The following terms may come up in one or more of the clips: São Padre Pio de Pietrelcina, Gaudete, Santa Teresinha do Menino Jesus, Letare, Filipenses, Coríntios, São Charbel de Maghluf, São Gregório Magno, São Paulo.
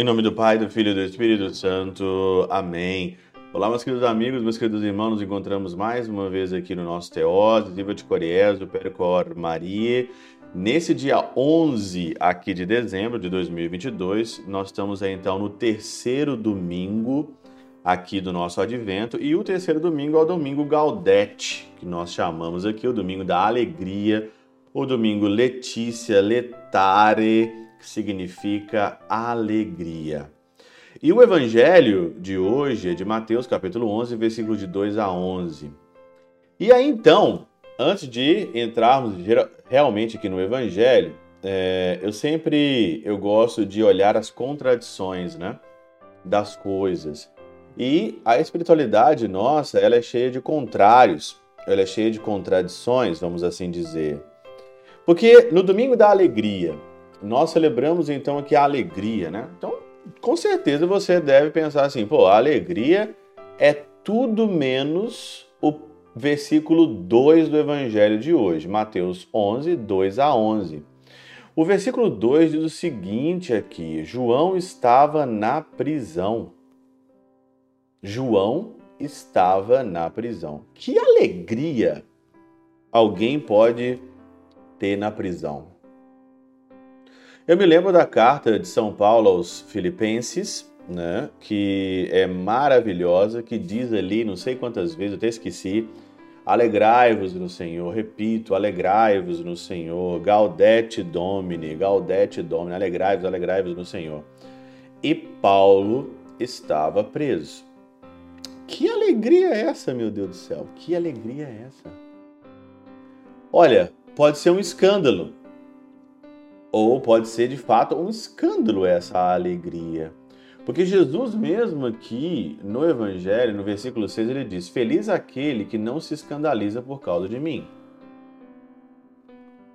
Em nome do Pai, do Filho e do Espírito Santo. Amém. Olá, meus queridos amigos, meus queridos irmãos, nos encontramos mais uma vez aqui no nosso Teós, Viva de Coriés, do Percor Maria. Nesse dia 11 aqui de dezembro de 2022, nós estamos aí então no terceiro domingo aqui do nosso Advento, e o terceiro domingo é o domingo Gaudete, que nós chamamos aqui o domingo da alegria, o domingo Letícia, Letare, que significa alegria. E o evangelho de hoje é de Mateus, capítulo 11, versículos de 2 a 11. E aí, então, antes de entrarmos realmente aqui no evangelho, eu gosto de olhar as contradições, né, das coisas. E a espiritualidade nossa, ela é cheia de contrários, ela é cheia de contradições, vamos assim dizer. Porque no domingo da alegria, nós celebramos, então, aqui a alegria, né? Então, com certeza você deve pensar assim, pô, a alegria é tudo menos o versículo 2 do evangelho de hoje, Mateus 11, 2 a 11. O versículo 2 diz o seguinte aqui: João estava na prisão. João estava na prisão. Que alegria alguém pode ter na prisão? Eu me lembro da carta de São Paulo aos Filipenses, né, que é maravilhosa, que diz ali, não sei quantas vezes, eu até esqueci, alegrai-vos no Senhor, repito, alegrai-vos no Senhor, Gaudete Domine, alegrai-vos, alegrai-vos no Senhor. E Paulo estava preso. Que alegria é essa, meu Deus do céu? Que alegria é essa? Olha, pode ser um escândalo. Ou pode ser, de fato, um escândalo essa alegria. Porque Jesus mesmo aqui, no Evangelho, no versículo 6, ele diz: Feliz aquele que não se escandaliza por causa de mim.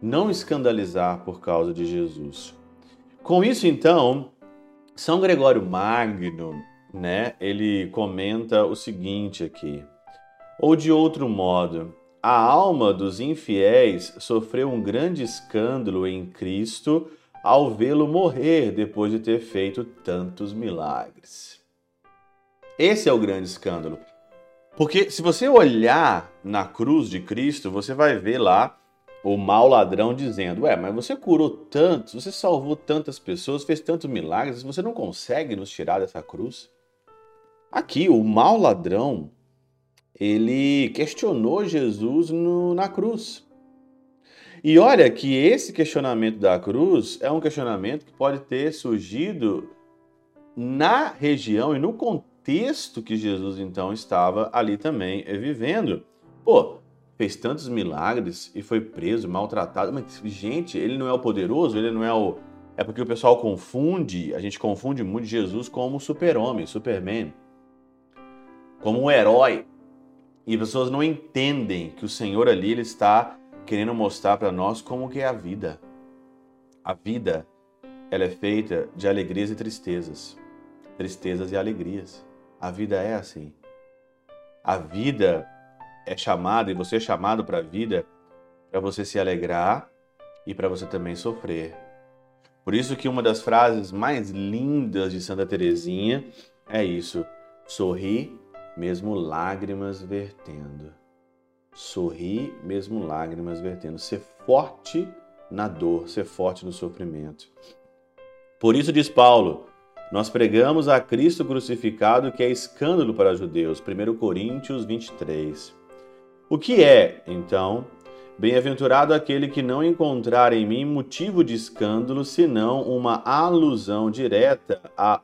Não escandalizar por causa de Jesus. Com isso, então, São Gregório Magno, né, ele comenta o seguinte aqui: ou de outro modo, a alma dos infiéis sofreu um grande escândalo em Cristo ao vê-lo morrer depois de ter feito tantos milagres. Esse é o grande escândalo. Porque se você olhar na cruz de Cristo, você vai ver lá o mau ladrão dizendo: ué, mas você curou tantos, você salvou tantas pessoas, fez tantos milagres, você não consegue nos tirar dessa cruz? Aqui, o mau ladrão, ele questionou Jesus na cruz. E olha que esse questionamento da cruz é um questionamento que pode ter surgido na região e no contexto que Jesus, então, estava ali também vivendo. Pô, fez tantos milagres e foi preso, maltratado. Mas, gente, ele não é o poderoso, ele não é o... É porque o pessoal confunde, a gente confunde muito Jesus como super-homem, Superman, como um herói. E as pessoas não entendem que o Senhor ali, ele está querendo mostrar para nós como que é a vida. A vida, ela é feita de alegrias e tristezas. Tristezas e alegrias. A vida é assim. A vida é chamada, e você é chamado para a vida, para você se alegrar e para você também sofrer. Por isso que uma das frases mais lindas de Santa Teresinha é isso: sorri, mesmo lágrimas vertendo. Sorri, mesmo lágrimas vertendo. Ser forte na dor, ser forte no sofrimento. Por isso diz Paulo: nós pregamos a Cristo crucificado, que é escândalo para os judeus. 1 Coríntios 23. O que é, então? Bem-aventurado aquele que não encontrar em mim motivo de escândalo, senão uma alusão direta à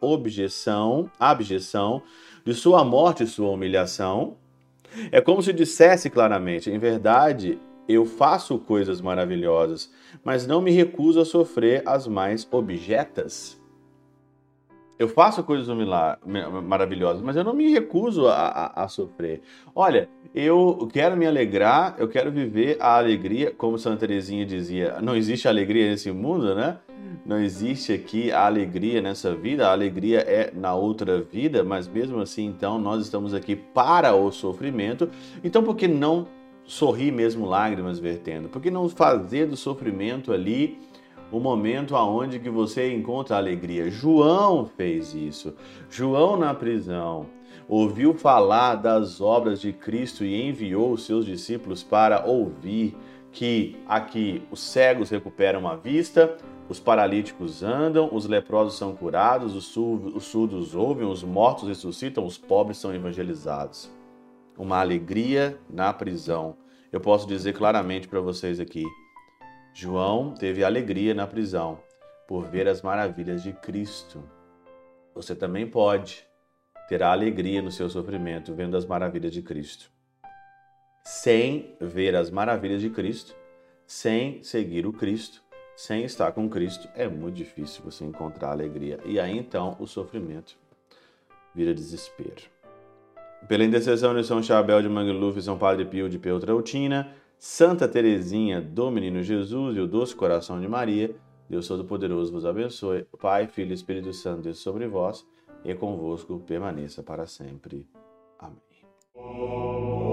abjeção de sua morte e sua humilhação. É como se dissesse claramente: em verdade, eu faço coisas maravilhosas, mas não me recuso a sofrer as mais objetas. Eu faço coisas maravilhosas, mas eu não me recuso a sofrer. Olha, eu quero me alegrar, eu quero viver a alegria, como Santa Teresinha dizia, não existe alegria nesse mundo, né? Não existe aqui a alegria nessa vida, a alegria é na outra vida, mas mesmo assim, então, nós estamos aqui para o sofrimento. Então, por que não sorrir mesmo lágrimas vertendo? Por que não fazer do sofrimento ali o momento aonde que você encontra a alegria. João fez isso. João, na prisão, ouviu falar das obras de Cristo e enviou os seus discípulos para ouvir que aqui os cegos recuperam a vista, os paralíticos andam, os leprosos são curados, os surdos ouvem, os mortos ressuscitam, os pobres são evangelizados. Uma alegria na prisão. Eu posso dizer claramente para vocês aqui, João teve alegria na prisão por ver as maravilhas de Cristo. Você também pode ter a alegria no seu sofrimento vendo as maravilhas de Cristo. Sem ver as maravilhas de Cristo, sem seguir o Cristo, sem estar com Cristo, é muito difícil você encontrar alegria. E aí então o sofrimento vira desespero. Pela intercessão de São Charbel de Maghluf e São Padre Pio de Pietrelcina, Santa Teresinha do Menino Jesus e o Doce Coração de Maria, Deus Todo-Poderoso vos abençoe. Pai, Filho e Espírito Santo, Deus sobre vós e convosco permaneça para sempre. Amém.